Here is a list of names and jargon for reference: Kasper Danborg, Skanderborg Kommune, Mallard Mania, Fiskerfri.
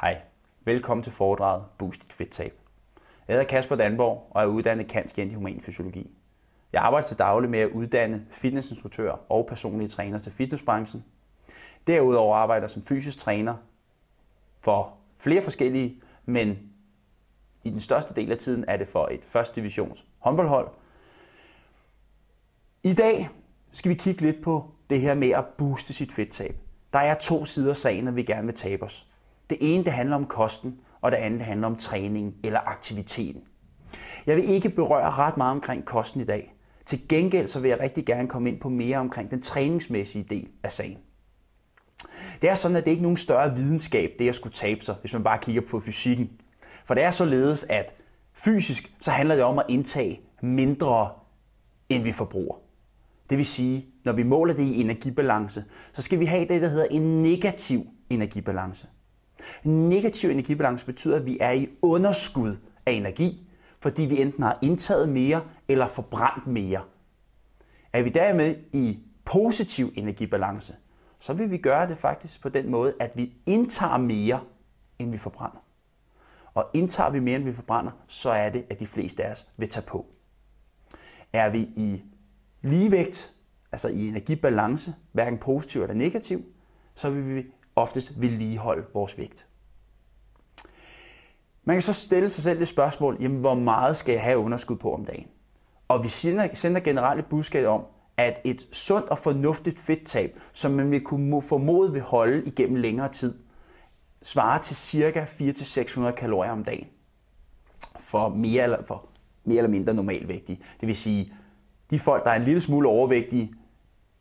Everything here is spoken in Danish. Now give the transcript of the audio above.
Hej, velkommen til foredraget Boost dit fedttab. Jeg hedder Kasper Danborg og er uddannet cand.scient. I human fysiologi. Jeg arbejder til daglig med at uddanne fitnessinstruktører og personlige trænere til fitnessbranchen. Derudover arbejder jeg som fysisk træner for flere forskellige, men i den største del af tiden er det for et første divisions håndboldhold. I dag skal vi kigge lidt på det her med at booste sit fedttab. Der er to sider af sagen, når vi gerne vil tabe os. Det ene det handler om kosten, og det andet det handler om træningen eller aktiviteten. Jeg vil ikke berøre ret meget omkring kosten i dag. Til gengæld så vil jeg rigtig gerne komme ind på mere omkring den træningsmæssige del af sagen. Det er sådan, at det ikke er nogen større videnskab, det at skulle tabe sig, hvis man bare kigger på fysikken. For det er således, at fysisk så handler det om at indtage mindre, end vi forbruger. Det vil sige, når vi måler det i energibalance, så skal vi have det, der hedder en negativ energibalance. Negativ energibalance betyder, at vi er i underskud af energi, fordi vi enten har indtaget mere eller forbrændt mere. Er vi dermed i positiv energibalance, så vil vi gøre det faktisk på den måde, at vi indtager mere, end vi forbrænder. Og indtager vi mere, end vi forbrænder, så er det, at de fleste af os vil tage på. Er vi i ligevægt, altså i energibalance, hverken positiv eller negativ, så vil vi oftest vedligeholde vores vægt. Man kan så stille sig selv det spørgsmål, jamen, hvor meget skal jeg have underskud på om dagen? Og vi sender generelt et budskab om, at et sundt og fornuftigt fedttab, som man vil kunne formode vil holde igennem længere tid, svarer til ca. 400-600 kalorier om dagen for mere eller mindre normalvægtige. Det vil sige, de folk, der er en lille smule overvægtige,